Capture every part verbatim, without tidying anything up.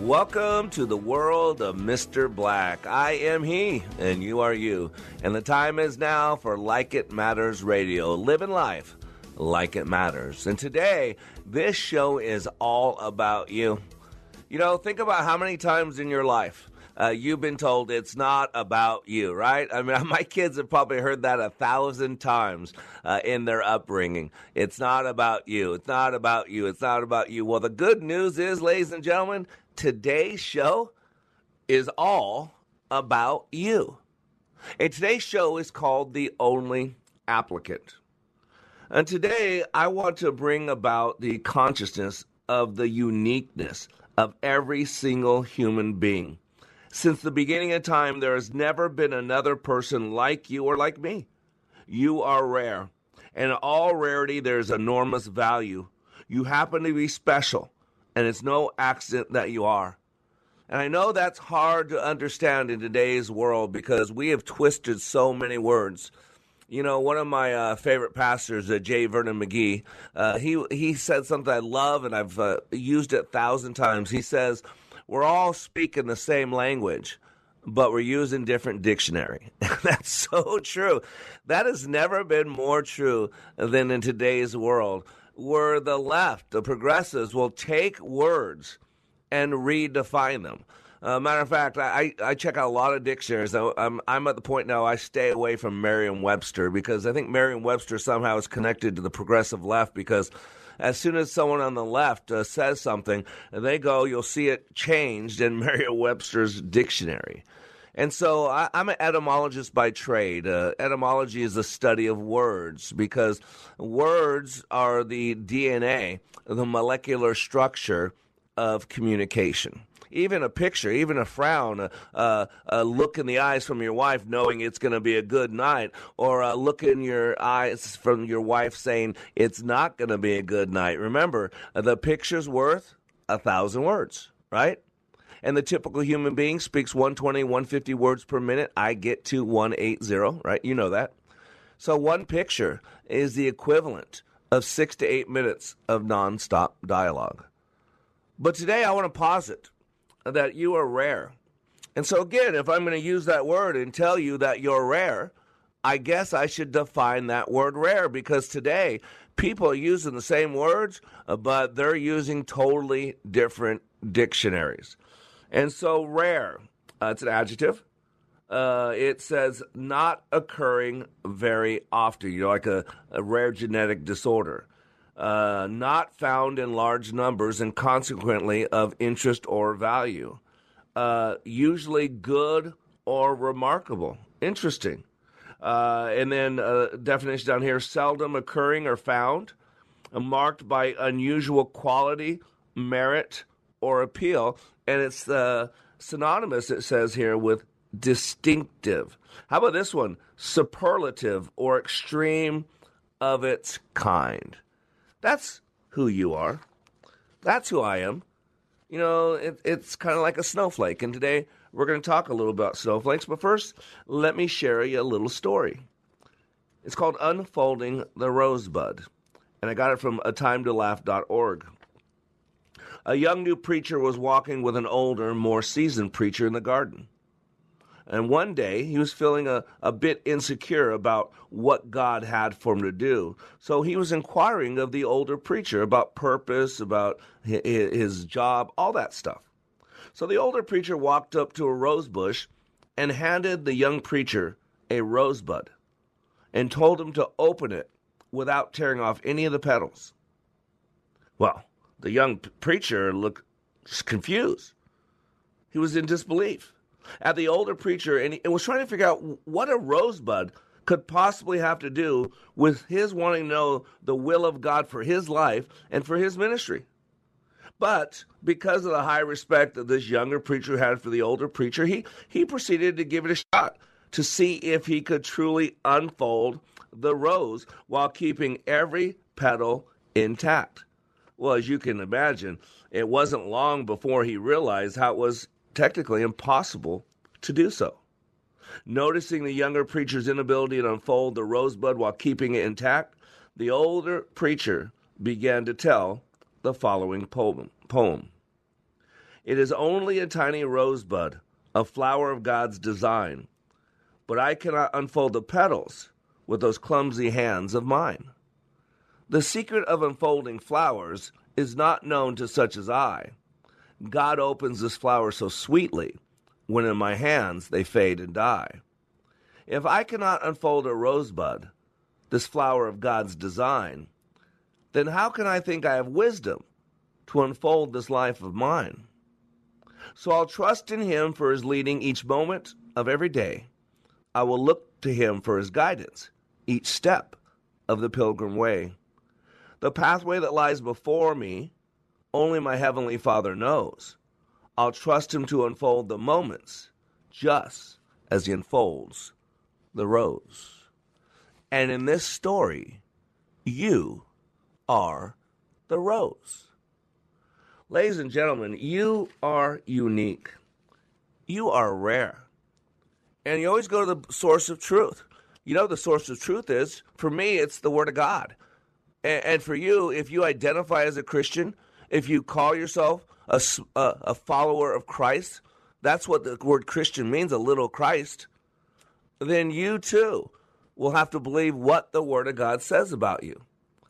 Welcome to the world of Mister Black. I am he, and you are you. And the time is now for Like It Matters Radio. Living life like it matters. And today, this show is all about you. You know, think about how many times in your life uh, you've been told it's not about you, right? I mean, my kids have probably heard that a thousand times uh, in their upbringing. It's not about you. It's not about you. It's not about you. Well, the good news is, ladies and gentlemen, today's show is all about you. And today's show is called The Only Applicant. And today I want to bring about the consciousness of the uniqueness of every single human being. Since the beginning of time, there has never been another person like you or like me. You are rare. And in all rarity, there is enormous value. You happen to be special. And it's no accident that you are. And I know that's hard to understand in today's world because we have twisted so many words. You know, one of my uh, favorite pastors, uh, J. Vernon McGee, uh, he, he said something I love and I've uh, used it a thousand times. He says, we're all speaking the same language, but we're using different dictionary. That's so true. That has never been more true than in today's world, where the left, the progressives, will take words and redefine them. Uh, matter of fact, I, I check out a lot of dictionaries. I'm, I'm at the point now I stay away from Merriam-Webster because I think Merriam-Webster somehow is connected to the progressive left because as soon as someone on the left uh, says something, they go, you'll see it changed in Merriam-Webster's dictionary. And so I, I'm an etymologist by trade. Uh, etymology is the study of words because words are the D N A, the molecular structure of communication. Even a picture, even a frown, a, a, a look in the eyes from your wife knowing it's going to be a good night, or a look in your eyes from your wife saying it's not going to be a good night. Remember, the picture's worth a thousand words, right? And the typical human being speaks one twenty, one fifty words per minute. I get to one eighty, right? You know that. So one picture is the equivalent of six to eight minutes of nonstop dialogue. But today I want to posit that you are rare. And so again, if I'm going to use that word and tell you that you're rare, I guess I should define that word rare because today people are using the same words, but they're using totally different dictionaries. And so rare, uh, it's an adjective. Uh, it says not occurring very often, you know, like a, a rare genetic disorder. Uh, not found in large numbers and consequently of interest or value. Uh, usually good or remarkable. Interesting. Uh, and then uh, definition down here, seldom occurring or found. Uh, marked by unusual quality, merit, or appeal. And it's uh, synonymous, it says here, with distinctive. How about this one? Superlative or extreme of its kind. That's who you are. That's who I am. You know, it, it's kind of like a snowflake. And today we're going to talk a little about snowflakes. But first, let me share you a little story. It's called Unfolding the Rosebud. And I got it from a time to laugh dot org. A young new preacher was walking with an older, more seasoned preacher in the garden. And one day, he was feeling a, a bit insecure about what God had for him to do. So he was inquiring of the older preacher about purpose, about his, his job, all that stuff. So the older preacher walked up to a rose bush and handed the young preacher a rosebud and told him to open it without tearing off any of the petals. Well, the young preacher looked confused. He was in disbelief at the older preacher and, he, and was trying to figure out what a rosebud could possibly have to do with his wanting to know the will of God for his life and for his ministry. But because of the high respect that this younger preacher had for the older preacher, he, he proceeded to give it a shot to see if he could truly unfold the rose while keeping every petal intact. Well, as you can imagine, it wasn't long before he realized how it was technically impossible to do so. Noticing the younger preacher's inability to unfold the rosebud while keeping it intact, the older preacher began to tell the following poem. poem. It is only a tiny rosebud, a flower of God's design, but I cannot unfold the petals with those clumsy hands of mine. The secret of unfolding flowers is not known to such as I. God opens this flower so sweetly, when in my hands they fade and die. If I cannot unfold a rosebud, this flower of God's design, then how can I think I have wisdom to unfold this life of mine? So I'll trust in him for his leading each moment of every day. I will look to him for his guidance, each step of the pilgrim way. The pathway that lies before me, only my heavenly Father knows. I'll trust him to unfold the moments just as he unfolds the rose. And in this story, you are the rose. Ladies and gentlemen, you are unique. You are rare. And you always go to the source of truth. You know the source of truth is, for me, it's the Word of God. And for you, if you identify as a Christian, if you call yourself A, a follower of Christ, that's what the word Christian means, a little Christ, then you too will have to believe what the Word of God says about you,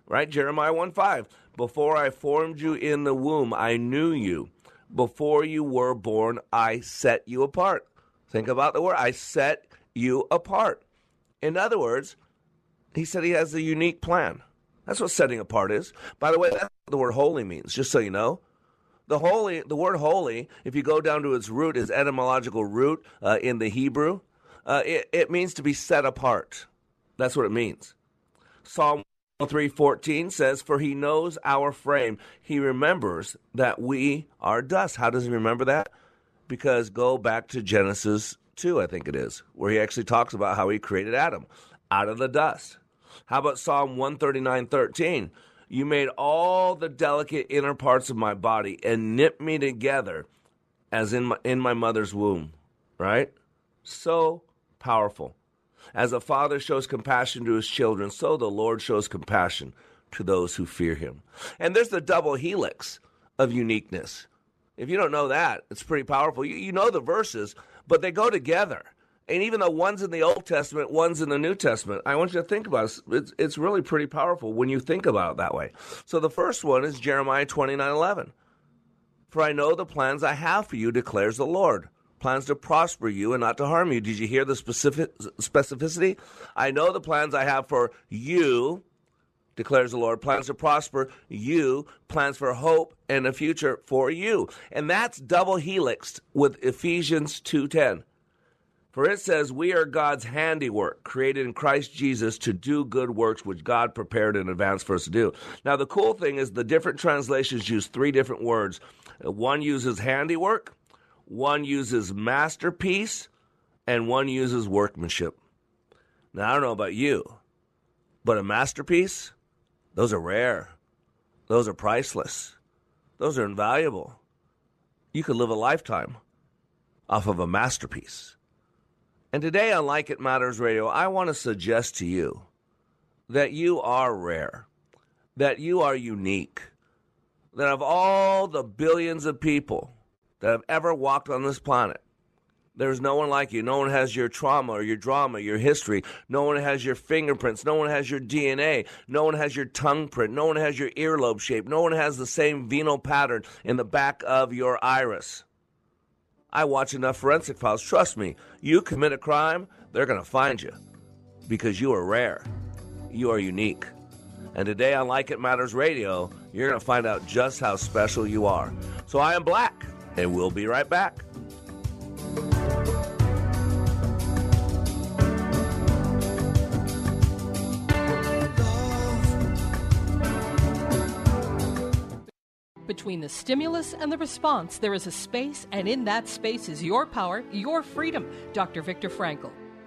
right? Jeremiah one five, before I formed you in the womb, I knew you. Before you were born, I set you apart. Think about the word, I set you apart. In other words, he said he has a unique plan. That's what setting apart is. By the way, that's what the word holy means, just so you know. The holy, the word holy, if you go down to its root, its etymological root uh, in the Hebrew, uh, it, it means to be set apart. That's what it means. Psalm three fourteen says, for he knows our frame. He remembers that we are dust. How does he remember that? Because go back to Genesis two, I think it is, where he actually talks about how he created Adam out of the dust. How about Psalm one thirty-nine thirteen? You made all the delicate inner parts of my body and knit me together as in my, in my mother's womb, right? So powerful. As a father shows compassion to his children, so the Lord shows compassion to those who fear him. And there's the double helix of uniqueness. If you don't know that, it's pretty powerful. You, you know the verses, but they go together. And even though one's in the Old Testament, one's in the New Testament, I want you to think about it. It's, it's really pretty powerful when you think about it that way. So the first one is Jeremiah twenty-nine eleven. For I know the plans I have for you, declares the Lord. Plans to prosper you and not to harm you. Did you hear the specific specificity? I know the plans I have for you, declares the Lord. Plans to prosper you. Plans for hope and a future for you. And that's double helixed with Ephesians two ten. For it says, we are God's handiwork, created in Christ Jesus to do good works which God prepared in advance for us to do. Now, the cool thing is the different translations use three different words. One uses handiwork, one uses masterpiece, and one uses workmanship. Now, I don't know about you, but a masterpiece, those are rare. Those are priceless. Those are invaluable. You could live a lifetime off of a masterpiece. And today on Like It Matters Radio, I want to suggest to you that you are rare, that you are unique, that of all the billions of people that have ever walked on this planet, there's no one like you. No one has your trauma or your drama, your history. No one has your fingerprints. No one has your D N A. No one has your tongue print. No one has your earlobe shape. No one has the same venal pattern in the back of your iris. I watch enough forensic files. Trust me, you commit a crime, they're going to find you because you are rare. You are unique. And today on Like It Matters Radio, you're going to find out just how special you are. So I am Black, and we'll be right back. Between the stimulus and the response, there is a space, and in that space is your power, your freedom. Doctor Viktor Frankl.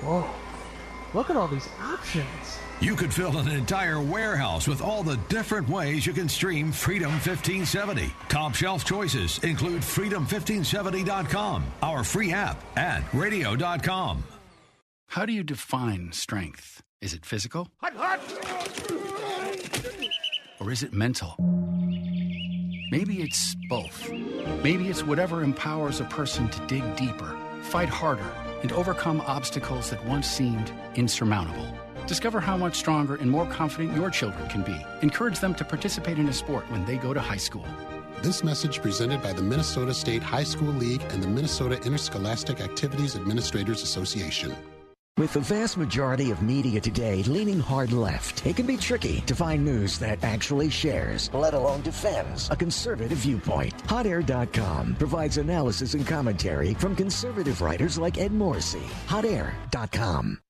Whoa, look at all these options. You could fill an entire warehouse with all the different ways you can stream Freedom fifteen seventy. Top shelf choices include freedom fifteen seventy dot com, our free app, and radio dot com. How do you define strength? Is it physical? Hot, hot! Or is it mental? Maybe it's both. Maybe it's whatever empowers a person to dig deeper, fight harder, and overcome obstacles that once seemed insurmountable. Discover how much stronger and more confident your children can be. Encourage them to participate in a sport when they go to high school. This message presented by the Minnesota State High School League and the Minnesota Interscholastic Activities Administrators Association. With the vast majority of media today leaning hard left, it can be tricky to find news that actually shares, let alone defends, a conservative viewpoint. hot air dot com provides analysis and commentary from conservative writers like Ed Morrissey. hot air dot com.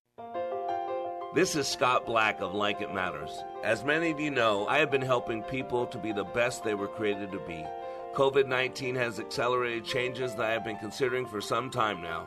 This is Scott Black of Like It Matters. As many of you know, I have been helping people to be the best they were created to be. covid nineteen has accelerated changes that I have been considering for some time now.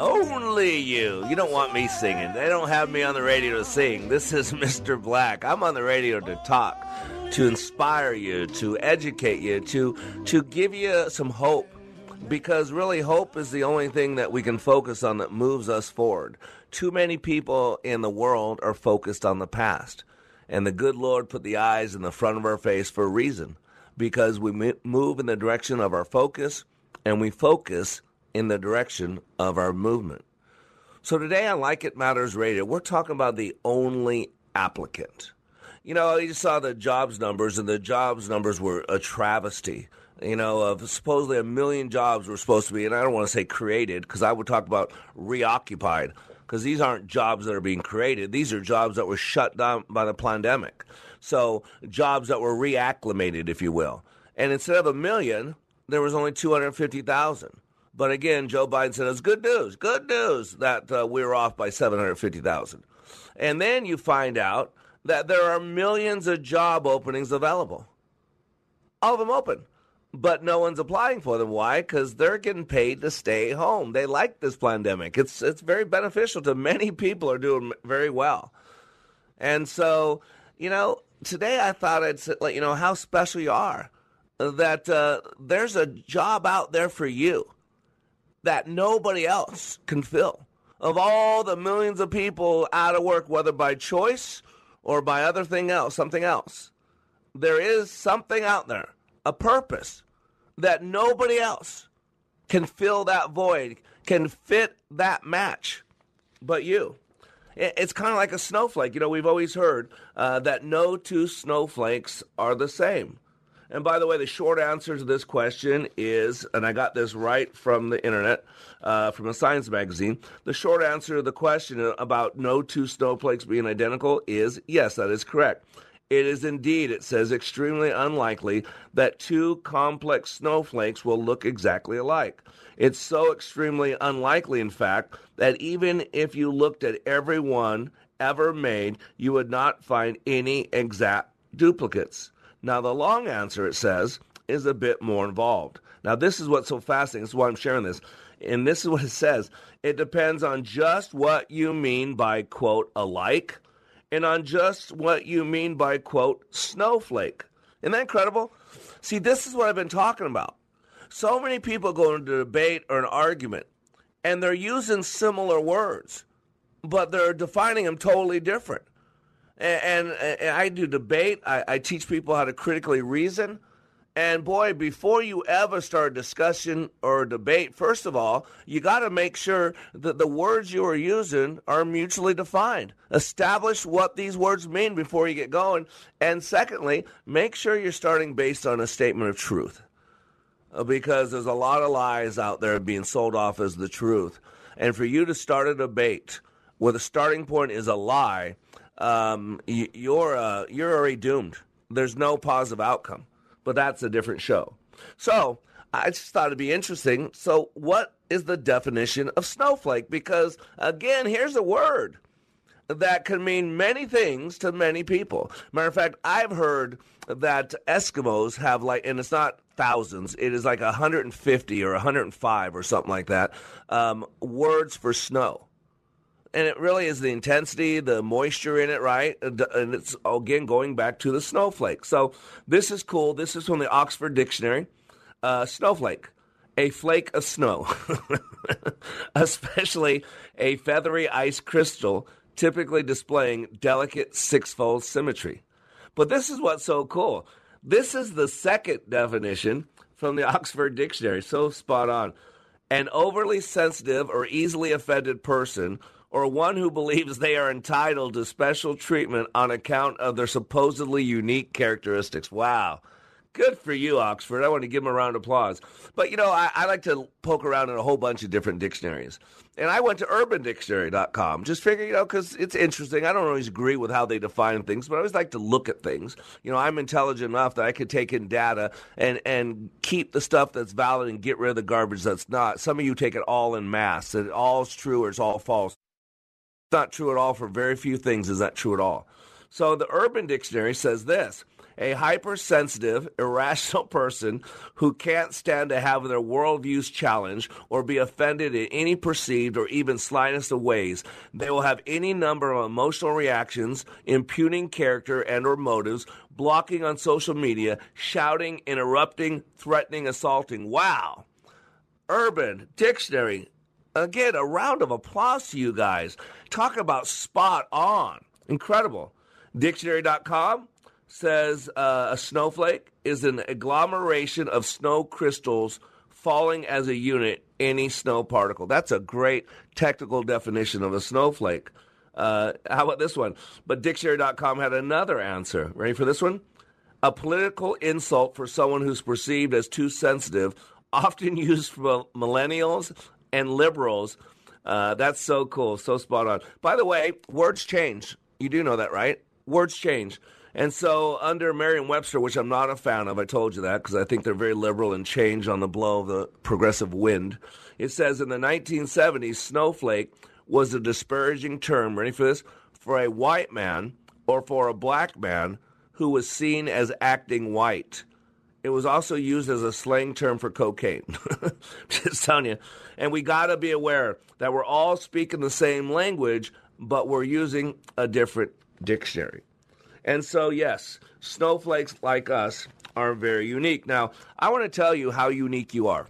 only you. You don't want me singing. They don't have me on the radio to sing. This is Mister Black. I'm on the radio to talk, to inspire you, to educate you, to to give you some hope. Because really, hope is the only thing that we can focus on that moves us forward. Too many people in the world are focused on the past. And the good Lord put the eyes in the front of our face for a reason. Because we move in the direction of our focus, and we focus in the direction of our movement. So today on Like It Matters Radio, we're talking about the only applicant. You know, you saw the jobs numbers, and the jobs numbers were a travesty. You know, of supposedly a million jobs were supposed to be, and I don't want to say created, because I would talk about reoccupied, because these aren't jobs that are being created. These are jobs that were shut down by the pandemic. So jobs that were reacclimated, if you will. And instead of a million, there was only two hundred fifty thousand. But again, Joe Biden said it's good news, good news that uh, we were off by seven hundred fifty thousand. And then you find out that there are millions of job openings available. All of them open, but no one's applying for them. Why? Because they're getting paid to stay home. They like this pandemic. It's it's very beneficial to many people, are doing very well. And so you know, today I thought I'd let you know how special you are, that uh, there's a job out there for you that nobody else can fill. Of all the millions of people out of work, whether by choice or by other thing else, something else, there is something out there, a purpose that nobody else can fill that void, can fit that match but you. It's kind of like a snowflake. You know, we've always heard uh, that no two snowflakes are the same. And by the way, the short answer to this question is, and I got this right from the internet, uh, from a science magazine, the short answer to the question about no two snowflakes being identical is, yes, that is correct. It is indeed, it says, extremely unlikely that two complex snowflakes will look exactly alike. It's so extremely unlikely, in fact, that even if you looked at every one ever made, you would not find any exact duplicates. Now, the long answer, it says, is a bit more involved. Now, this is what's so fascinating. This is why I'm sharing this. And this is what it says. It depends on just what you mean by, quote, alike, and on just what you mean by, quote, snowflake. Isn't that incredible? See, this is what I've been talking about. So many people go into a debate or an argument, and they're using similar words, but they're defining them totally different. And, and, and I do debate. I, I teach people how to critically reason. And, boy, before you ever start a discussion or a debate, first of all, you got to make sure that the words you are using are mutually defined. Establish what these words mean before you get going. And, secondly, make sure you're starting based on a statement of truth, because there's a lot of lies out there being sold off as the truth. And for you to start a debate where the starting point is a lie, um, you're uh, you're already doomed. There's no positive outcome. But that's a different show. So I just thought it'd be interesting. So what is the definition of snowflake? Because, again, here's a word that can mean many things to many people. Matter of fact, I've heard that Eskimos have, like, and it's not thousands. It is like one hundred fifty or one hundred five or something like that, um, words for snow. And it really is the intensity, the moisture in it, right? And it's, again, going back to the snowflake. So this is cool. This is from the Oxford Dictionary. Uh, snowflake, a flake of snow, especially a feathery ice crystal, typically displaying delicate six-fold symmetry. But this is what's so cool. This is the second definition from the Oxford Dictionary. So spot on. An overly sensitive or easily offended person, or one who believes they are entitled to special treatment on account of their supposedly unique characteristics. Wow. Good for you, Oxford. I want to give them a round of applause. But, you know, I, I like to poke around in a whole bunch of different dictionaries. And I went to urban dictionary dot com, just figuring, you know, because it's interesting. I don't always agree with how they define things, but I always like to look at things. You know, I'm intelligent enough that I could take in data and, and keep the stuff that's valid and get rid of the garbage that's not. Some of you take it all in mass, and all's true or it's all false. It's not true at all. For very few things is that true at all. So the Urban Dictionary says this: a hypersensitive, irrational person who can't stand to have their worldviews challenged or be offended in any perceived or even slightest of ways. They will have any number of emotional reactions, impugning character and or motives, blocking on social media, shouting, interrupting, threatening, assaulting. Wow. Urban Dictionary. Again, a round of applause to you guys. Talk about spot on. Incredible. dictionary dot com says uh, a snowflake is an agglomeration of snow crystals falling as a unit, any snow particle. That's a great technical definition of a snowflake. Uh, how about this one? But dictionary dot com had another answer. Ready for this one? A political insult for someone who's perceived as too sensitive, often used for millennials and liberals. Uh, that's so cool. So spot on. By the way, words change. You do know that, right? Words change. And so under Merriam-Webster, which I'm not a fan of, I told you that because I think they're very liberal and change on the blow of the progressive wind. It says in the nineteen seventies, snowflake was a disparaging term, ready for this, for a white man or for a black man who was seen as acting white. It was also used as a slang term for cocaine. Just telling you. And we got to be aware that we're all speaking the same language, but we're using a different dictionary. And so, yes, snowflakes like us are very unique. Now, I want to tell you how unique you are.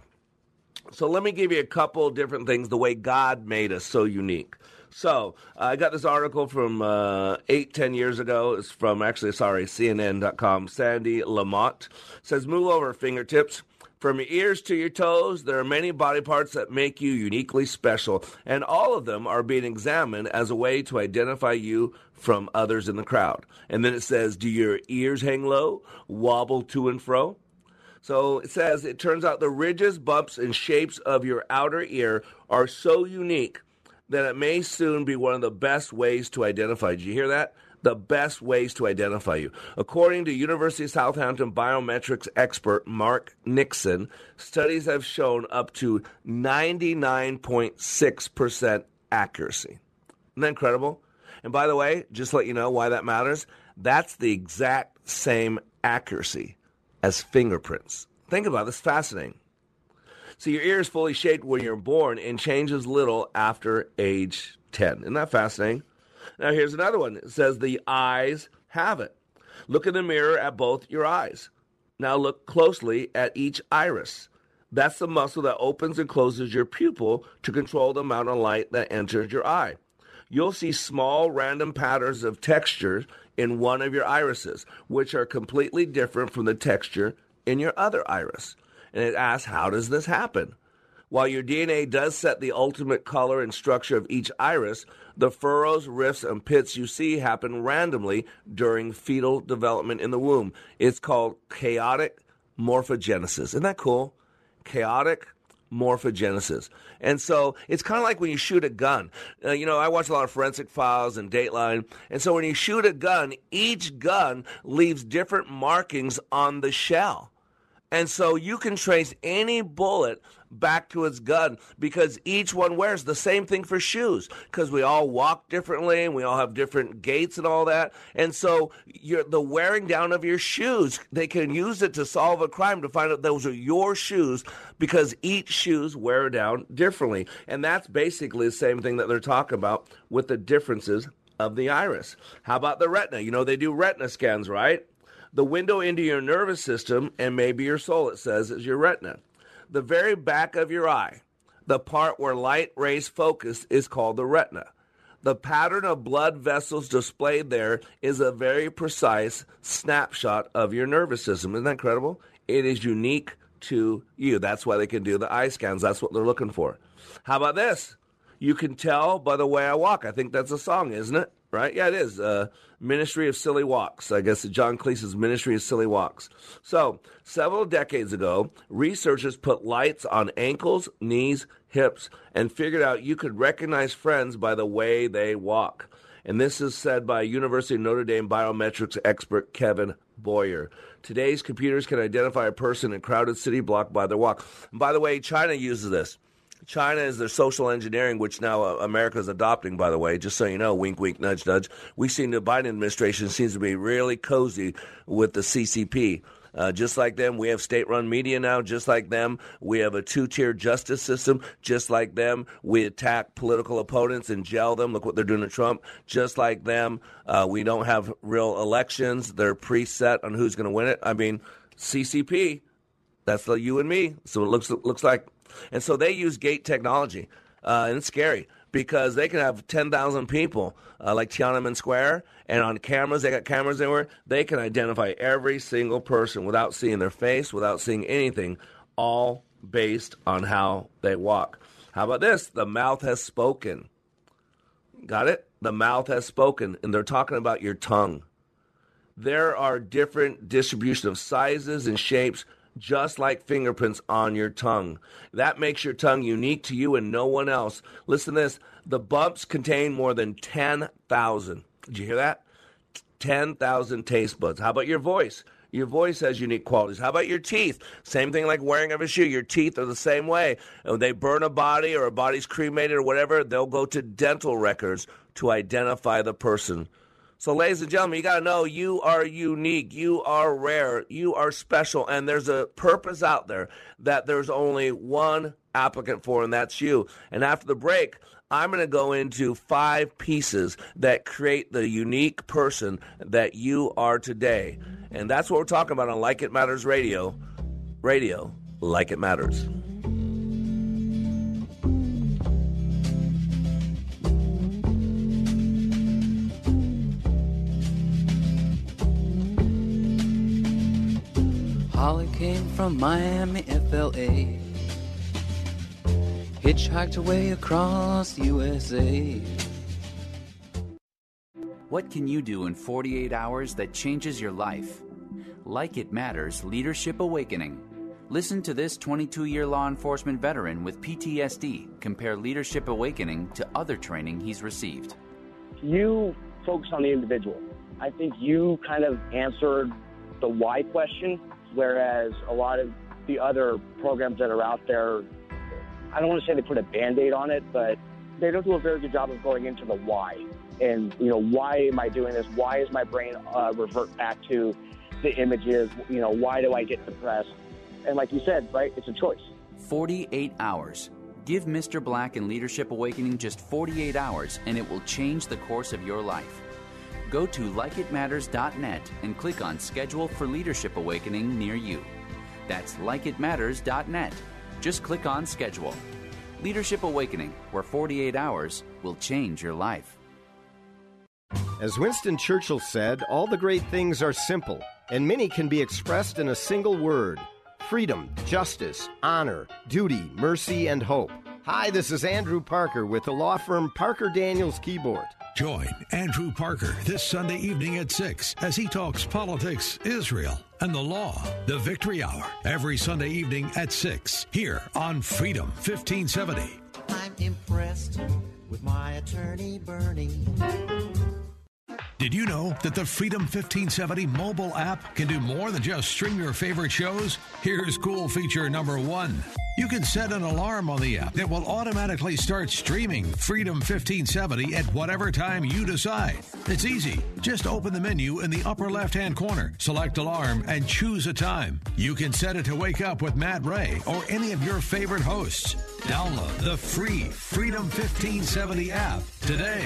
So let me give you a couple different things, the way God made us so unique. So uh, I got this article from uh, eight, ten years ago. It's from, actually, sorry, C N N dot com. Sandy Lamont says, move over, fingertips. From your ears to your toes, there are many body parts that make you uniquely special, and all of them are being examined as a way to identify you from others in the crowd. And then it says, do your ears hang low, wobble to and fro? So it says, it turns out the ridges, bumps, and shapes of your outer ear are so unique that it may soon be one of the best ways to identify. Did you hear that? The best ways to identify you. According to University of Southampton biometrics expert Mark Nixon, studies have shown up to ninety-nine point six percent accuracy. Isn't that incredible? And by the way, just to let you know why that matters, that's the exact same accuracy as fingerprints. Think about this, fascinating. So your ear is fully shaped when you're born and changes little after age ten. Isn't that fascinating? Now, here's another one. It says the eyes have it. Look in the mirror at both your eyes. Now look closely at each iris. That's the muscle that opens and closes your pupil to control the amount of light that enters your eye. You'll see small random patterns of texture in one of your irises, which are completely different from the texture in your other iris. And it asks, how does this happen? While your D N A does set the ultimate color and structure of each iris, the furrows, rifts, and pits you see happen randomly during fetal development in the womb. It's called chaotic morphogenesis. Isn't that cool? Chaotic morphogenesis. And so it's kind of like when you shoot a gun. Uh, you know, I watch a lot of Forensic Files and Dateline. And so when you shoot a gun, each gun leaves different markings on the shell. And so you can trace any bullet back to its gun because each one wears the same thing for shoes because we all walk differently and we all have different gaits and all that. And so you're, the wearing down of your shoes, they can use it to solve a crime to find out those are your shoes because each shoes wear down differently. And that's basically the same thing that they're talking about with the differences of the iris. How about the retina? You know, they do retina scans, right? The window into your nervous system and maybe your soul, it says, is your retina. The very back of your eye, the part where light rays focus, is called the retina. The pattern of blood vessels displayed there is a very precise snapshot of your nervous system. Isn't that incredible? It is unique to you. That's why they can do the eye scans. That's what they're looking for. How about this? You can tell by the way I walk. I think that's a song, isn't it? Right? Yeah, it is. Uh, Ministry of Silly Walks. I guess John Cleese's Ministry of Silly Walks. So, several decades ago, researchers put lights on ankles, knees, hips, and figured out you could recognize friends by the way they walk. And this is said by University of Notre Dame biometrics expert Kevin Boyer. Today's computers can identify a person in a crowded city block by their walk. And by the way, China uses this. China is their social engineering, which now uh, America is adopting, by the way, just so you know, wink, wink, nudge, nudge. We seem the Biden administration seems to be really cozy with the C C P. Uh, just like them, we have state-run media now. Just like them, we have a two-tier justice system. Just like them, we attack political opponents and jail them. Look what they're doing to Trump. Just like them, uh, we don't have real elections. They're preset on who's going to win it. I mean, C C P, that's the you and me. So it looks looks like. And so they use gate technology, uh, and it's scary because they can have ten thousand people uh, like Tiananmen Square, and on cameras, they got cameras everywhere. They can identify every single person without seeing their face, without seeing anything, all based on how they walk. How about this? The mouth has spoken. Got it? The mouth has spoken, and they're talking about your tongue. There are different distribution of sizes and shapes, just like fingerprints on your tongue. That makes your tongue unique to you and no one else. Listen to this. The bumps contain more than ten thousand. Did you hear that? ten thousand taste buds. How about your voice? Your voice has unique qualities. How about your teeth? Same thing like wearing of a shoe. Your teeth are the same way. When they burn a body or a body's cremated or whatever, they'll go to dental records to identify the person. So, ladies and gentlemen, you got to know you are unique, you are rare, you are special, and there's a purpose out there that there's only one applicant for, and that's you. And after the break, I'm going to go into five pieces that create the unique person that you are today. And that's what we're talking about on Like It Matters Radio. Radio, Like It Matters. Holly came from Miami, F L A, hitchhiked away across U S A. What can you do in forty-eight hours that changes your life? Like It Matters Leadership Awakening. Listen to this twenty-two-year law enforcement veteran with P T S D compare Leadership Awakening to other training he's received. You focus on the individual. I think you kind of answered the why question, whereas a lot of the other programs that are out there, I don't want to say they put a Band-Aid on it, but they don't do a very good job of going into the why. And, you know, why am I doing this? Why is my brain uh, revert back to the images? You know, why do I get depressed? And like you said, right, it's a choice. forty-eight hours. Give Mister Black and Leadership Awakening just forty-eight hours, and it will change the course of your life. Go to like it matters dot net and click on Schedule for Leadership Awakening near you. That's like it matters dot net. Just click on Schedule. Leadership Awakening, where forty-eight hours will change your life. As Winston Churchill said, all the great things are simple, and many can be expressed in a single word: freedom, justice, honor, duty, mercy, and hope. Hi, this is Andrew Parker with the law firm Parker Daniels Keyboard. Join Andrew Parker this Sunday evening at six as he talks politics, Israel, and the law. The Victory Hour, every Sunday evening at six, here on Freedom fifteen seventy. I'm impressed with my attorney, Bernie. Did you know that the Freedom fifteen seventy mobile app can do more than just stream your favorite shows? Here's cool feature number one. You can set an alarm on the app that will automatically start streaming Freedom fifteen seventy at whatever time you decide. It's easy. Just open the menu in the upper left-hand corner, select alarm, and choose a time. You can set it to wake up with Matt Ray or any of your favorite hosts. Download the free Freedom fifteen seventy app today.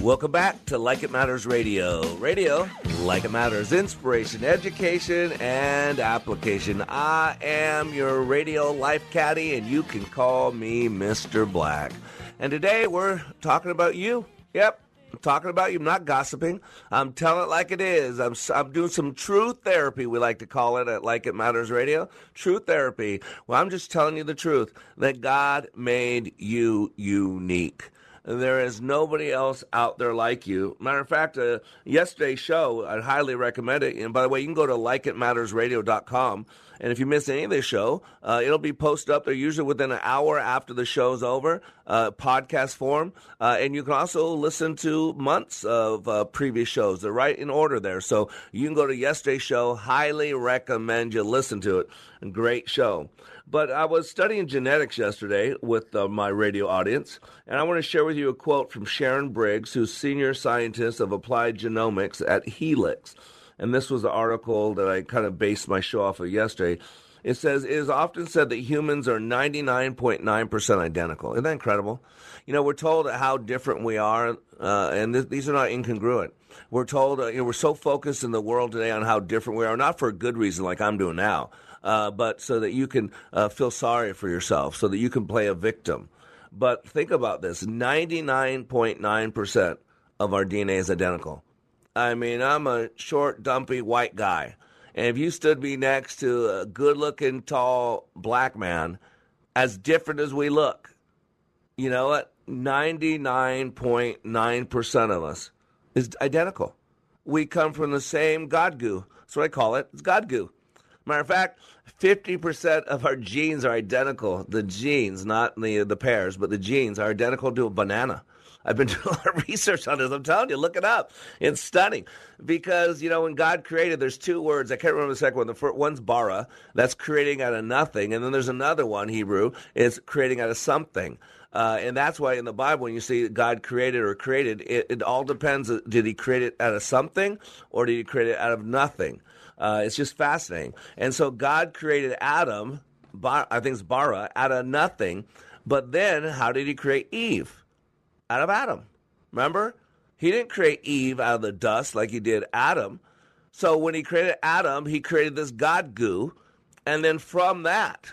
Welcome back to Like It Matters Radio. Radio, Like It Matters, inspiration, education, and application. I am your radio life caddy, and you can call me Mister Black. And today we're talking about you. Yep, I'm talking about you. I'm not gossiping. I'm telling it like it is. I'm, I'm doing some true therapy, we like to call it at Like It Matters Radio. True therapy. Well, I'm just telling you the truth, that God made you unique. There is nobody else out there like you. Matter of fact, uh, yesterday's show, I highly recommend it. And by the way, you can go to like it matters radio dot com. And if you miss any of this show, uh, it'll be posted up there usually within an hour after the show's over, uh, podcast form. Uh, and you can also listen to months of uh, previous shows. They're right in order there. So you can go to yesterday's show. Highly recommend you listen to it. Great show. But I was studying genetics yesterday with uh, my radio audience, and I want to share with you a quote from Sharon Briggs, who's senior scientist of applied genomics at Helix. And this was the article that I kind of based my show off of yesterday. It says, it is often said that humans are ninety-nine point nine percent identical. Isn't that incredible? You know, we're told how different we are, uh, and th- these are not incongruent. We're told, uh, you know, we're so focused in the world today on how different we are, not for a good reason like I'm doing now, uh, but so that you can uh, feel sorry for yourself, so that you can play a victim. But think about this, ninety-nine point nine percent of our D N A is identical. I mean, I'm a short, dumpy, white guy. And if you stood me next to a good-looking, tall black man, as different as we look, you know what? ninety-nine point nine percent of us is identical. We come from the same God goo. That's what I call it. It's God goo. Matter of fact, fifty percent of our genes are identical. The genes, not the the pairs, but the genes are identical to a banana. I've been doing a lot of research on this. I'm telling you, look it up. It's stunning because, you know, when God created, there's two words. I can't remember the second one. The first one's bara. That's creating out of nothing. And then there's another one, Hebrew, is creating out of something. Uh, and that's why in the Bible, when you see God created or created, it, it all depends. Did he create it out of something or did he create it out of nothing? Uh, it's just fascinating. And so God created Adam, bar, I think it's bara, out of nothing. But then how did he create Eve? Out of Adam. Remember? He didn't create Eve out of the dust like he did Adam. So when he created Adam, he created this God goo. And then from that,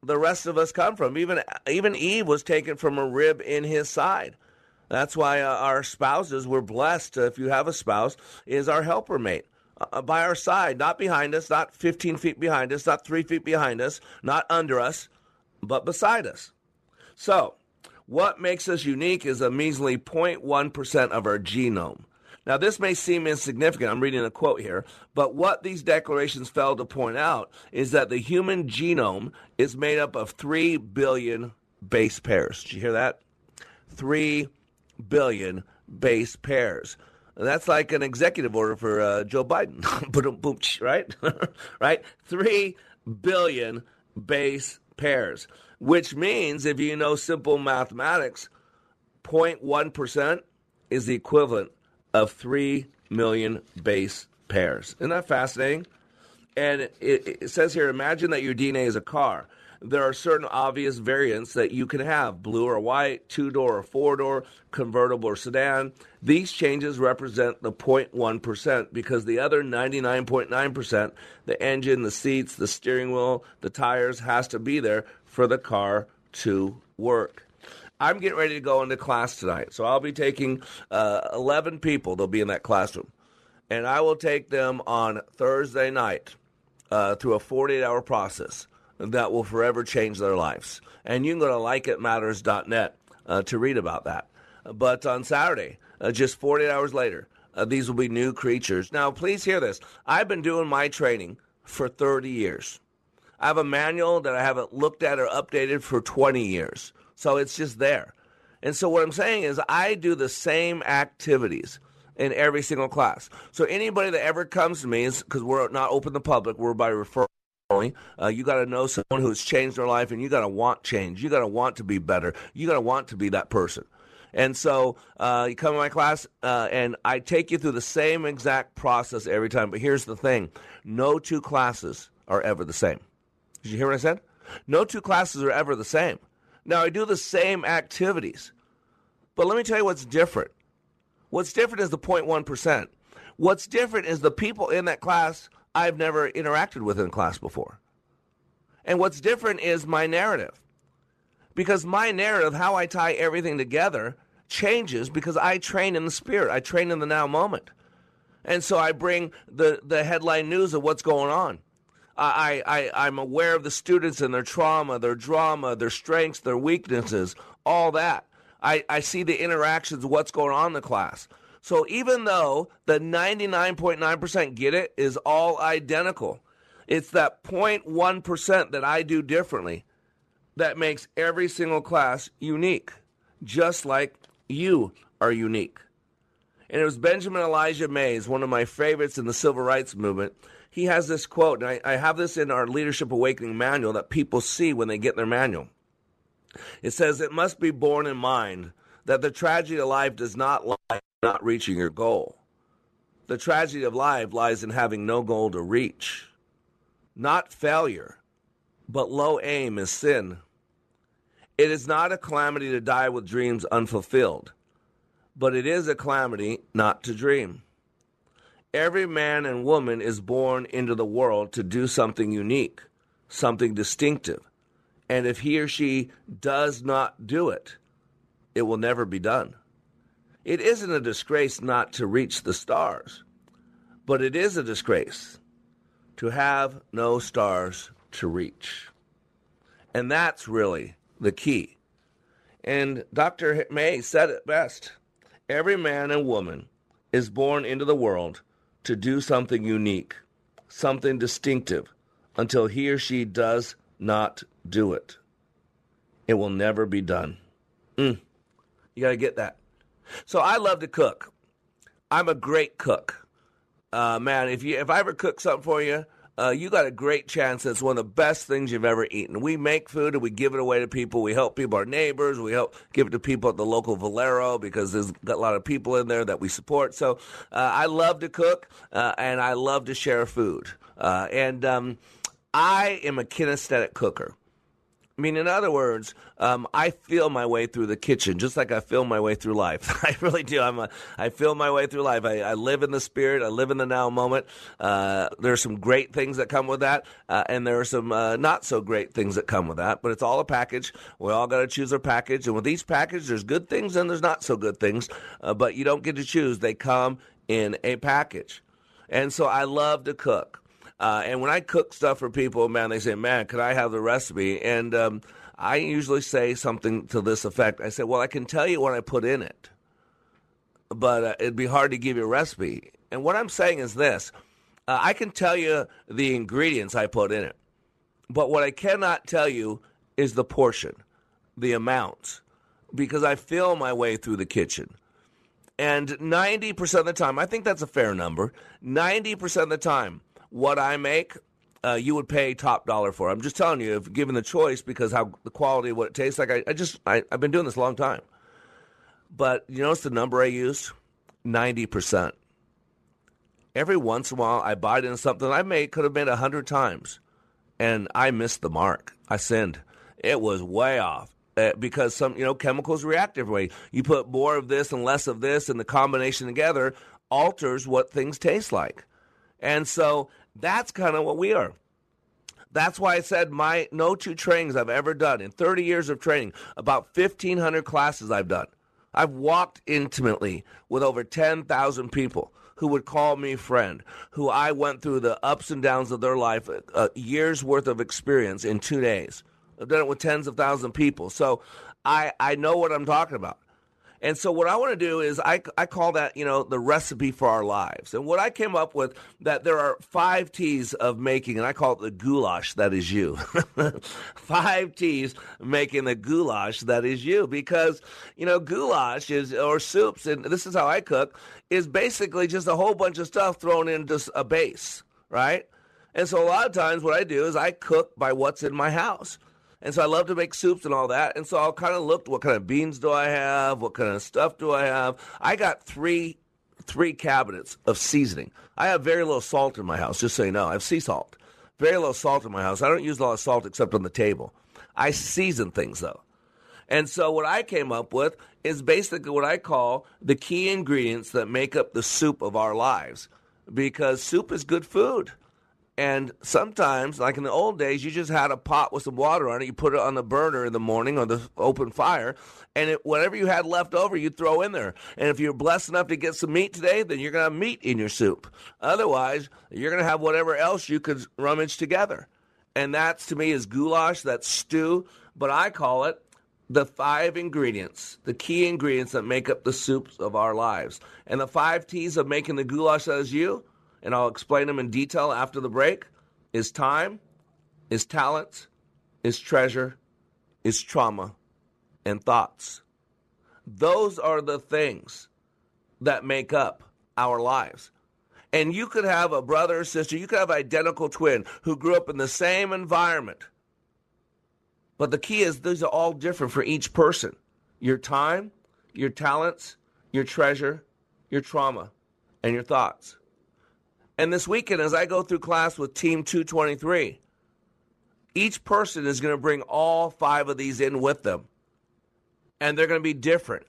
the rest of us come from. Even, even Eve was taken from a rib in his side. That's why uh, our spouses were blessed, uh, if you have a spouse, is our helper mate. Uh, by our side, not behind us, not fifteen feet behind us, not three feet behind us, not under us, but beside us. So what makes us unique is a measly zero point one percent of our genome. Now, this may seem insignificant. I'm reading a quote here. But what these declarations fail to point out is that the human genome is made up of three billion base pairs. Did you hear that? three billion base pairs. That's like an executive order for uh, Joe Biden. Right? Right? three billion base pairs. Which means, if you know simple mathematics, zero point one percent is the equivalent of three million base pairs. Isn't that fascinating? And it, it says here, imagine that your D N A is a car. There are certain obvious variants that you can have, blue or white, two-door or four-door, convertible or sedan. These changes represent the zero point one percent because the other ninety-nine point nine percent, the engine, the seats, the steering wheel, the tires, has to be there for the car to work. I'm getting ready to go into class tonight, so I'll be taking uh, eleven people. They'll be in that classroom, and I will take them on Thursday night uh, through a forty-eight hour process that will forever change their lives. And you can go to like it matters dot net uh, to read about that. But on Saturday, uh, just forty-eight hours later, uh, these will be new creatures. Now, please hear this. I've been doing my training for thirty years. I have a manual that I haven't looked at or updated for twenty years. So it's just there. And so what I'm saying is I do the same activities in every single class. So anybody that ever comes to me is because we're not open to the public. We're by referral. Uh, you got to know someone who's changed their life, and you got to want change. You got to want to be better. You got to want to be that person. And so uh, you come to my class, uh, and I take you through the same exact process every time. But here's the thing. No two classes are ever the same. Did you hear what I said? No two classes are ever the same. Now, I do the same activities. But let me tell you what's different. What's different is the zero point one percent. What's different is the people in that class I've never interacted with in class before. And what's different is my narrative. Because my narrative, how I tie everything together, changes because I train in the spirit. I train in the now moment. And so I bring the, the headline news of what's going on. I, I, I'm aware of the students and their trauma, their drama, their strengths, their weaknesses, all that. I, I see the interactions, what's going on in the class. So even though the ninety-nine point nine percent get it is all identical, it's that zero point one percent that I do differently that makes every single class unique, just like you are unique. And it was Benjamin Elijah Mays, one of my favorites in the civil rights movement. He has this quote, and I, I have this in our Leadership Awakening manual that people see when they get their manual. It says, it must be borne in mind that the tragedy of life does not lie in not reaching your goal. The tragedy of life lies in having no goal to reach. Not failure, but low aim is sin. It is not a calamity to die with dreams unfulfilled, but it is a calamity not to dream. Every man and woman is born into the world to do something unique, something distinctive. And if he or she does not do it, it will never be done. It isn't a disgrace not to reach the stars, but it is a disgrace to have no stars to reach. And that's really the key. And Doctor May said it best. Every man and woman is born into the world to do something unique, something distinctive, until he or she does not do it. It will never be done. Mm. You got to get that. So I love to cook. I'm a great cook. Uh, man, if you if I ever cook something for you, uh, you got a great chance. It's one of the best things you've ever eaten. We make food and we give it away to people. We help people, our neighbors. We help give it to people at the local Valero because there's got a lot of people in there that we support. So uh, I love to cook uh, and I love to share food. Uh, and um, I am a kinesthetic cooker. I mean, in other words, um, I feel my way through the kitchen, just like I feel my way through life. I really do. I'm a, I feel my way through life. I, I live in the spirit. I live in the now moment. Uh, there are some great things that come with that, uh, and there are some uh, not so great things that come with that, but it's all a package. We all got to choose our package, and with each package, there's good things and there's not so good things, uh, but you don't get to choose. They come in a package, and so I love to cook. Uh, and when I cook stuff for people, man, they say, man, could I have the recipe? And um, I usually say something to this effect. I say, well, I can tell you what I put in it, but uh, it'd be hard to give you a recipe. And what I'm saying is this. Uh, I can tell you the ingredients I put in it, but what I cannot tell you is the portion, the amounts, because I feel my way through the kitchen. And ninety percent of the time, I think that's a fair number, ninety percent of the time, what I make, uh, you would pay top dollar for. I'm just telling you, if given the choice, because how the quality of what it tastes like, I, I just, I, I've been doing this a long time. But you notice the number I used? ninety percent. Every once in a while, I bite into something I made, could have made one hundred times, and I missed the mark. I sinned. It was way off. Uh, because some, you know, chemicals react differently. You put more of this and less of this, and the combination together alters what things taste like. And so that's kind of what we are. That's why I said my no two trainings I've ever done in thirty years of training, about fifteen hundred classes I've done. I've walked intimately with over ten thousand people who would call me friend, who I went through the ups and downs of their life, a year's worth of experience in two days. I've done it with tens of thousands of people. So I, I know what I'm talking about. And so what I want to do is I, I call that, you know, the recipe for our lives. And what I came up with, that there are five T's of making, and I call it the goulash that is you. Five T's making the goulash that is you. Because, you know, goulash is, or soups, and this is how I cook, is basically just a whole bunch of stuff thrown into a base, right? And so a lot of times what I do is I cook by what's in my house. And so I love to make soups and all that. And so I'll kind of look, what kind of beans do I have? What kind of stuff do I have? I got three three cabinets of seasoning. I have very little salt in my house, just so you know. I have sea salt. Very little salt in my house. I don't use a lot of salt except on the table. I season things, though. And so what I came up with is basically what I call the key ingredients that make up the soup of our lives. Because soup is good food. And sometimes, like in the old days, you just had a pot with some water on it. You put it on the burner in the morning or the open fire, and it, whatever you had left over, you throw in there. And if you're blessed enough to get some meat today, then you're going to have meat in your soup. Otherwise, you're going to have whatever else you could rummage together. And that, to me, is goulash, that's stew. But I call it the five ingredients, the key ingredients that make up the soups of our lives. And the five T's of making the goulash that is you, and I'll explain them in detail after the break, is time, is talents, is treasure, is trauma, and thoughts. Those are the things that make up our lives. And you could have a brother or sister, you could have an identical twin who grew up in the same environment. But the key is these are all different for each person. Your time, your talents, your treasure, your trauma, and your thoughts. And this weekend, as I go through class with Team two twenty-three, Each person is going to bring all five of these in with them, and they're going to be different.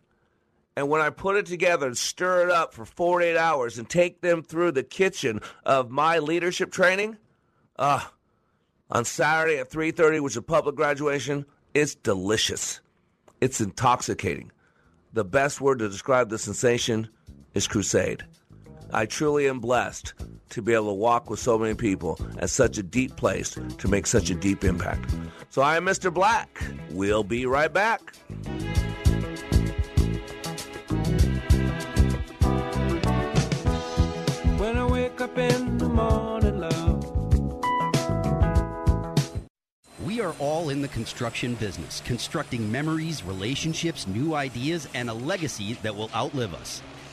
And when I put it together and stir it up for forty-eight hours and take them through the kitchen of my leadership training, uh, on Saturday at three thirty, which is a public graduation, it's delicious. It's intoxicating. The best word to describe the sensation is crusade. I truly am blessed to be able to walk with so many people at such a deep place to make such a deep impact. So I am Mister Black. We'll be right back. When I wake up in the morning, love. We are all in the construction business, constructing memories, relationships, new ideas, and a legacy that will outlive us.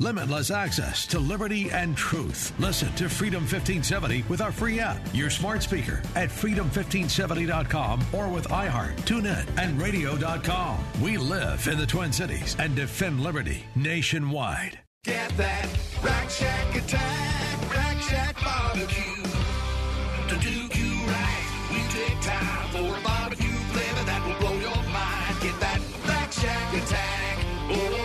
Limitless access to liberty and truth. Listen to Freedom fifteen seventy with our free app, your smart speaker, at freedom fifteen seventy dot com or with iHeart, TuneIn, and radio dot com. We live in the Twin Cities and defend liberty nationwide. Get that Rack Shack attack, Rack Shack barbecue. To do you right, we take time for a barbecue flavor that will blow your mind. Get that Rack Shack attack. Oh,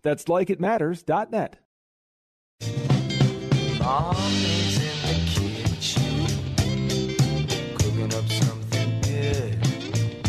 That's like it matters dot net. Mommy's in the kitchen, cooking up something good.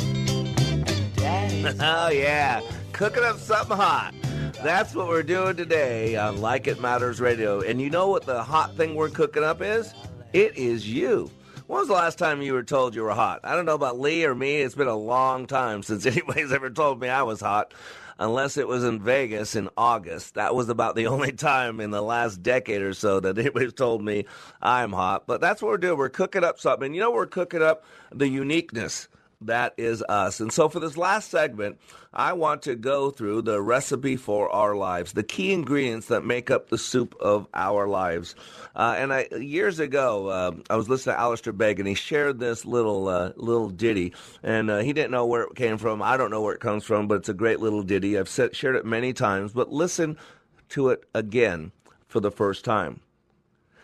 And Daddy's oh, yeah, cooking up something hot. That's what we're doing today on Like It Matters Radio. And you know what the hot thing we're cooking up is? It is you. When was the last time you were told you were hot? I don't know about Lee or me. It's been a long time since anybody's ever told me I was hot. Unless it was in Vegas in August. That was about the only time in the last decade or so that anybody's told me I'm hot. But that's what we're doing. We're cooking up something. You know, we're cooking up the uniqueness that is us. And so for this last segment, I want to go through the recipe for our lives, the key ingredients that make up the soup of our lives. Uh, and I, years ago, uh, I was listening to Alistair Begg, and he shared this little uh, little ditty. And uh, he didn't know where it came from. I don't know where it comes from, but it's a great little ditty. I've said, shared it many times, but listen to it again for the first time.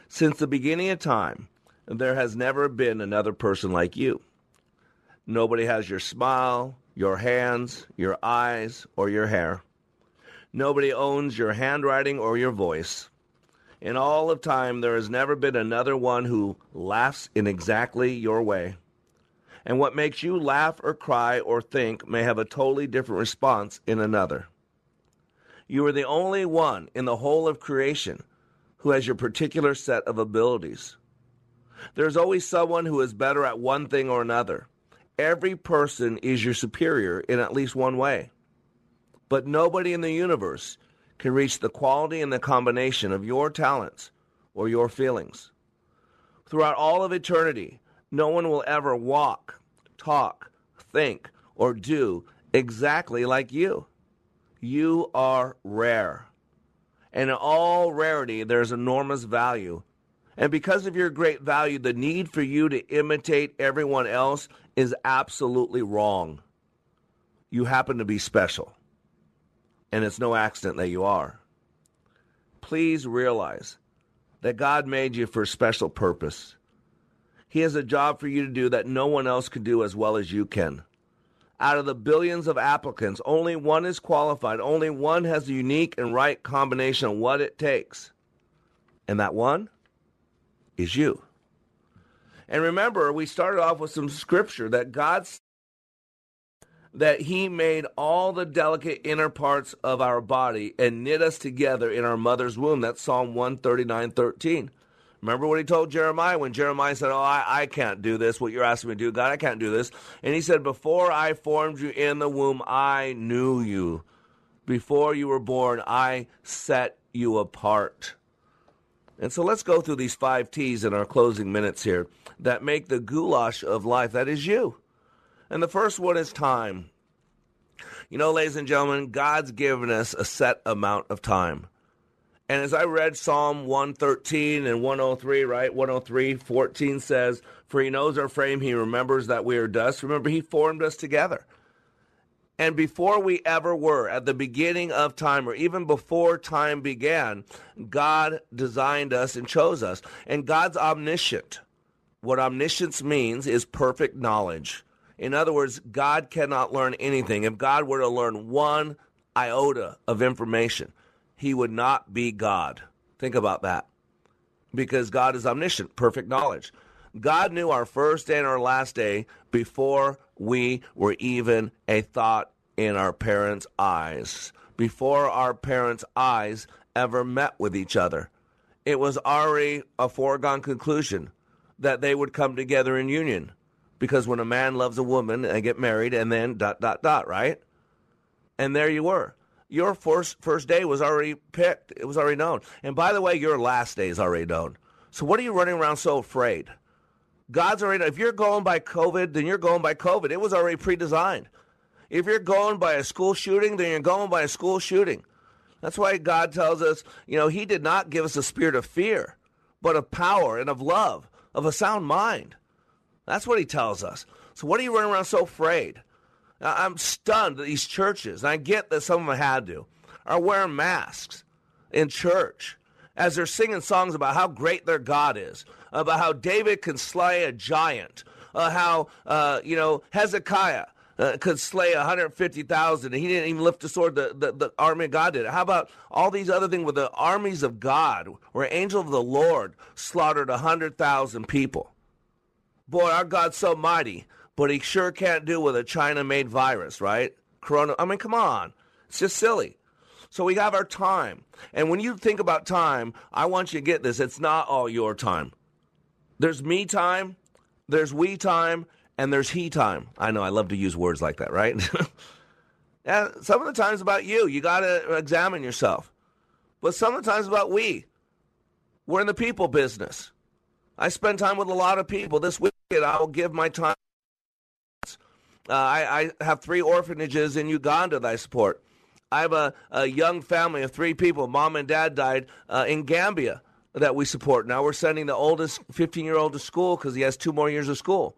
Since the beginning of time, there has never been another person like you. Nobody has your smile, your hands, your eyes, or your hair. Nobody owns your handwriting or your voice. In all of time, there has never been another one who laughs in exactly your way. And what makes you laugh or cry or think may have a totally different response in another. You are the only one in the whole of creation who has your particular set of abilities. There's always someone who is better at one thing or another. Every person is your superior in at least one way. But nobody in the universe can reach the quality and the combination of your talents or your feelings. Throughout all of eternity, no one will ever walk, talk, think, or do exactly like you. You are rare. And in all rarity, there's enormous value. And because of your great value, the need for you to imitate everyone else is absolutely wrong. You happen to be special. And it's no accident that you are. Please realize that God made you for a special purpose. He has a job for you to do that no one else can do as well as you can. Out of the billions of applicants, only one is qualified. Only one has the unique and right combination of what it takes. And that one is you. And remember, we started off with some scripture that God said that he made all the delicate inner parts of our body and knit us together in our mother's womb. That's Psalm one thirty-nine, thirteen. Remember what he told Jeremiah when Jeremiah said, oh, I, I can't do this, what you're asking me to do. God, I can't do this. And he said, before I formed you in the womb, I knew you. Before you were born, I set you apart. And so let's go through these five T's in our closing minutes here that make the goulash of life. That is you. And the first one is time. You know, ladies and gentlemen, God's given us a set amount of time. And as I read Psalm one thirteen and one oh three, right? one oh three, fourteen says, for he knows our frame, he remembers that we are dust. Remember, he formed us together. And before we ever were, at the beginning of time, or even before time began, God designed us and chose us. And God's omniscient. What omniscience means is perfect knowledge. In other words, God cannot learn anything. If God were to learn one iota of information, he would not be God. Think about that. Because God is omniscient, perfect knowledge. God knew our first day and our last day before we were even a thought in our parents' eyes, before our parents' eyes ever met with each other. It was already a foregone conclusion that they would come together in union, because when a man loves a woman, they get married, and then dot, dot, dot, right? And there you were. Your first, first day was already picked. It was already known. And by the way, your last day is already known. So what are you running around so afraid? God's already, if you're going by COVID, then you're going by COVID. It was already pre-designed. If you're going by a school shooting, then you're going by a school shooting. That's why God tells us, you know, he did not give us a spirit of fear, but of power and of love, of a sound mind. That's what he tells us. So what are you running around so afraid? I'm stunned that these churches, and I get that some of them had to, are wearing masks in church as they're singing songs about how great their God is, about how David can slay a giant, uh, how, uh, you know, Hezekiah uh, could slay one hundred fifty thousand, and he didn't even lift the sword, the, the, the army of God did. How about all these other things with the armies of God, where angel of the Lord slaughtered one hundred thousand people? Boy, our God's so mighty, but he sure can't do with a China-made virus, right? Corona, I mean, come on. It's just silly. So we have our time. And when you think about time, I want you to get this. It's not all your time. There's me time, there's we time, and there's he time. I know, I love to use words like that, right? And some of the times about you. You got to examine yourself. But some of the times about we. We're in the people business. I spend time with a lot of people. This weekend, I will give my time. Uh, I, I have three orphanages in Uganda that I support. I have a, a young family of three people. Mom and dad died uh, in Gambia that we support. Now we're sending the oldest fifteen-year-old to school because he has two more years of school.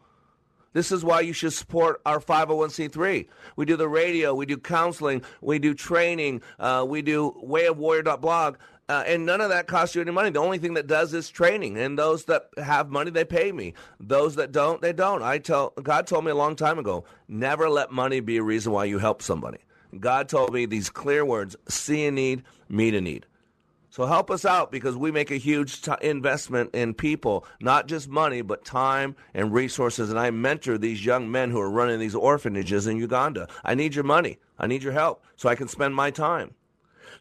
This is why you should support our five oh one c three. We do the radio. We do counseling. We do training. Uh, we do way of warrior dot blog. Uh, and none of that costs you any money. The only thing that does is training. And those that have money, they pay me. Those that don't, they don't. I tell God told me a long time ago, never let money be a reason why you help somebody. God told me these clear words, see a need, meet a need. So help us out, because we make a huge t- investment in people, not just money, but time and resources. And I mentor these young men who are running these orphanages in Uganda. I need your money. I need your help so I can spend my time.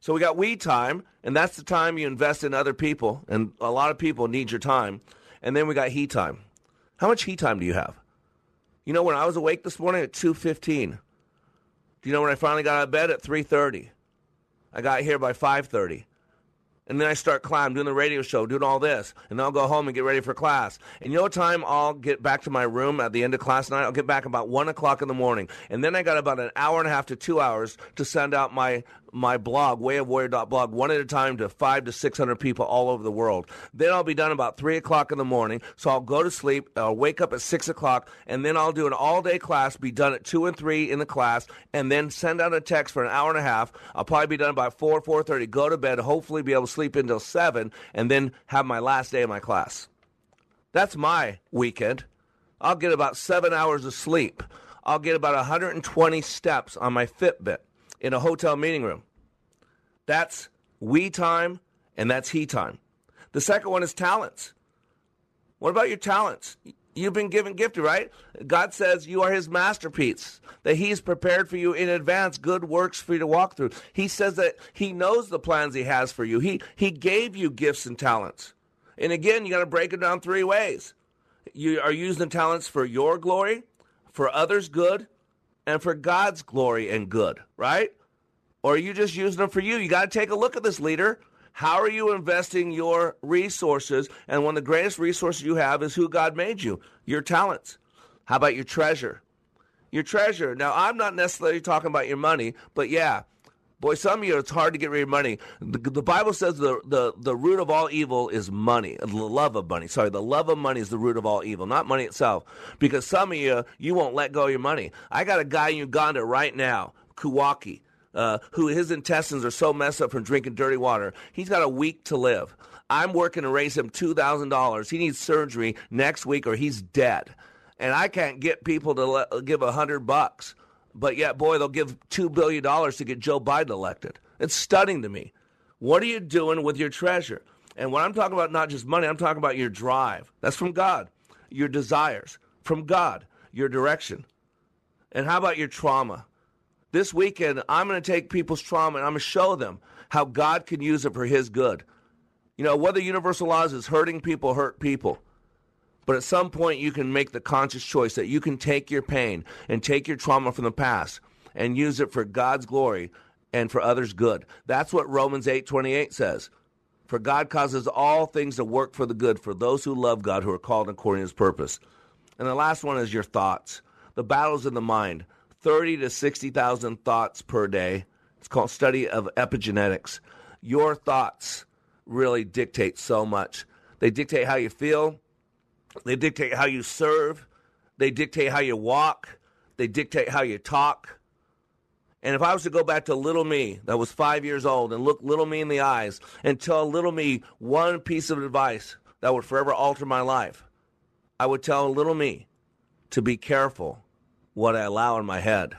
So we got we time, and that's the time you invest in other people. And a lot of people need your time. And then we got he time. How much he time do you have? You know, when I was awake this morning at two fifteen, do you know when I finally got out of bed at three thirty? I got here by five thirty. And then I start climbing, doing the radio show, doing all this. And then I'll go home and get ready for class. And you know what time I'll get back to my room at the end of class night? I'll get back about one o'clock in the morning. And then I got about an hour and a half to two hours to send out my, my blog, way of warrior dot blog, one at a time to five to six hundred people all over the world. Then I'll be done about three o'clock in the morning. So I'll go to sleep. I'll wake up at six o'clock. And then I'll do an all-day class, be done at two and three in the class, and then send out a text for an hour and a half. I'll probably be done by four, four thirty, go to bed, hopefully be able to sleep until seven, and then have my last day of my class. That's my weekend. I'll get about seven hours of sleep. I'll get about one hundred twenty steps on my Fitbit in a hotel meeting room. That's we time, and that's he time. The second one is talents. What about your talents? You've been given gifted, right? God says you are his masterpiece, that he's prepared for you in advance, good works for you to walk through. He says that he knows the plans he has for you. He he gave you gifts and talents. And again, you got to break it down three ways. You are using the talents for your glory, for others' good, and for God's glory and good, right? Or are you just using them for you? You got to take a look at this, leader. How are you investing your resources? And one of the greatest resources you have is who God made you, your talents. How about your treasure? Your treasure. Now, I'm not necessarily talking about your money, but yeah, boy, some of you, it's hard to get rid of money. The, the Bible says the, the, the root of all evil is money, the love of money. Sorry, the love of money is the root of all evil, not money itself. Because some of you, you won't let go of your money. I got a guy in Uganda right now, Kuwaki. Uh, who his intestines are so messed up from drinking dirty water. He's got a week to live. I'm working to raise him two thousand dollars. He needs surgery next week or he's dead. And I can't get people to le- give one hundred bucks. But yet, boy, they'll give two billion dollars to get Joe Biden elected. It's stunning to me. What are you doing with your treasure? And when I'm talking about not just money, I'm talking about your drive. That's from God. Your desires. From God. Your direction. And how about your trauma? This weekend, I'm going to take people's trauma and I'm going to show them how God can use it for his good. You know, whether universal laws is hurting people, hurt people. But at some point, you can make the conscious choice that you can take your pain and take your trauma from the past and use it for God's glory and for others' good. That's what Romans eight twenty-eight says. For God causes all things to work for the good for those who love God, who are called according to his purpose. And the last one is your thoughts. The battles in the mind. thirty to sixty thousand thoughts per day. It's called study of epigenetics. Your thoughts really dictate so much. They dictate how you feel. They dictate how you serve. They dictate how you walk. They dictate how you talk. And if I was to go back to little me that was five years old and look little me in the eyes and tell little me one piece of advice that would forever alter my life, I would tell little me to be careful what I allow in my head.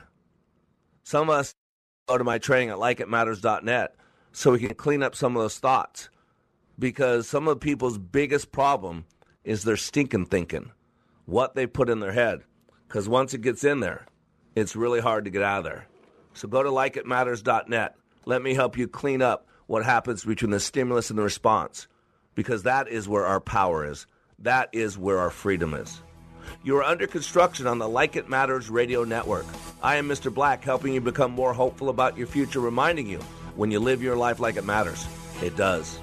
Some of us go to my training at like it matters dot net so we can clean up some of those thoughts, because some of people's biggest problem is their stinking thinking, what they put in their head, because once it gets in there, it's really hard to get out of there. So go to like it matters dot net. Let me help you clean up what happens between the stimulus and the response, because that is where our power is. That is where our freedom is. You are under construction on the Like It Matters radio network. I am Mister Black, helping you become more hopeful about your future, reminding you, when you live your life like it matters, it does.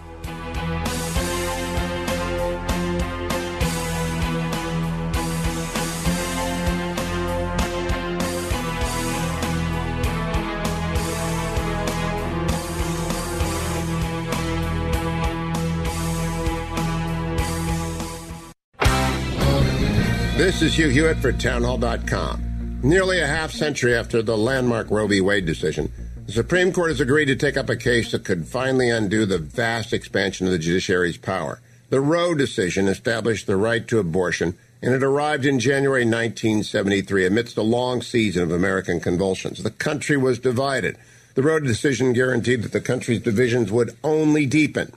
This is Hugh Hewitt for town hall dot com. Nearly a half century after the landmark Roe v. Wade decision, the Supreme Court has agreed to take up a case that could finally undo the vast expansion of the judiciary's power. The Roe decision established the right to abortion and it arrived in January nineteen seventy-three amidst a long season of American convulsions. The country was divided. The Roe decision guaranteed that the country's divisions would only deepen.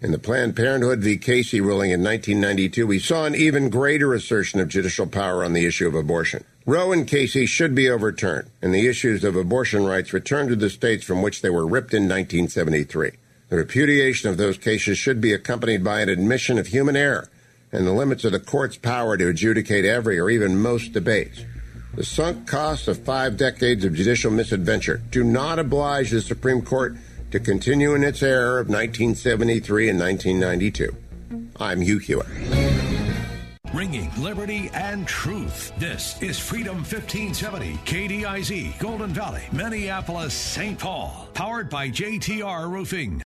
In the Planned Parenthood v. Casey ruling in nineteen ninety-two, we saw an even greater assertion of judicial power on the issue of abortion. Roe and Casey should be overturned, and the issues of abortion rights returned to the states from which they were ripped in nineteen seventy-three. The repudiation of those cases should be accompanied by an admission of human error and the limits of the court's power to adjudicate every or even most debates. The sunk costs of five decades of judicial misadventure do not oblige the Supreme Court to continue in its error of nineteen seventy-three and nineteen ninety-two. I'm Hugh Hewitt. Ringing liberty and truth. This is Freedom fifteen seventy, K D I Z, Golden Valley, Minneapolis, Saint Paul. Powered by J T R Roofing.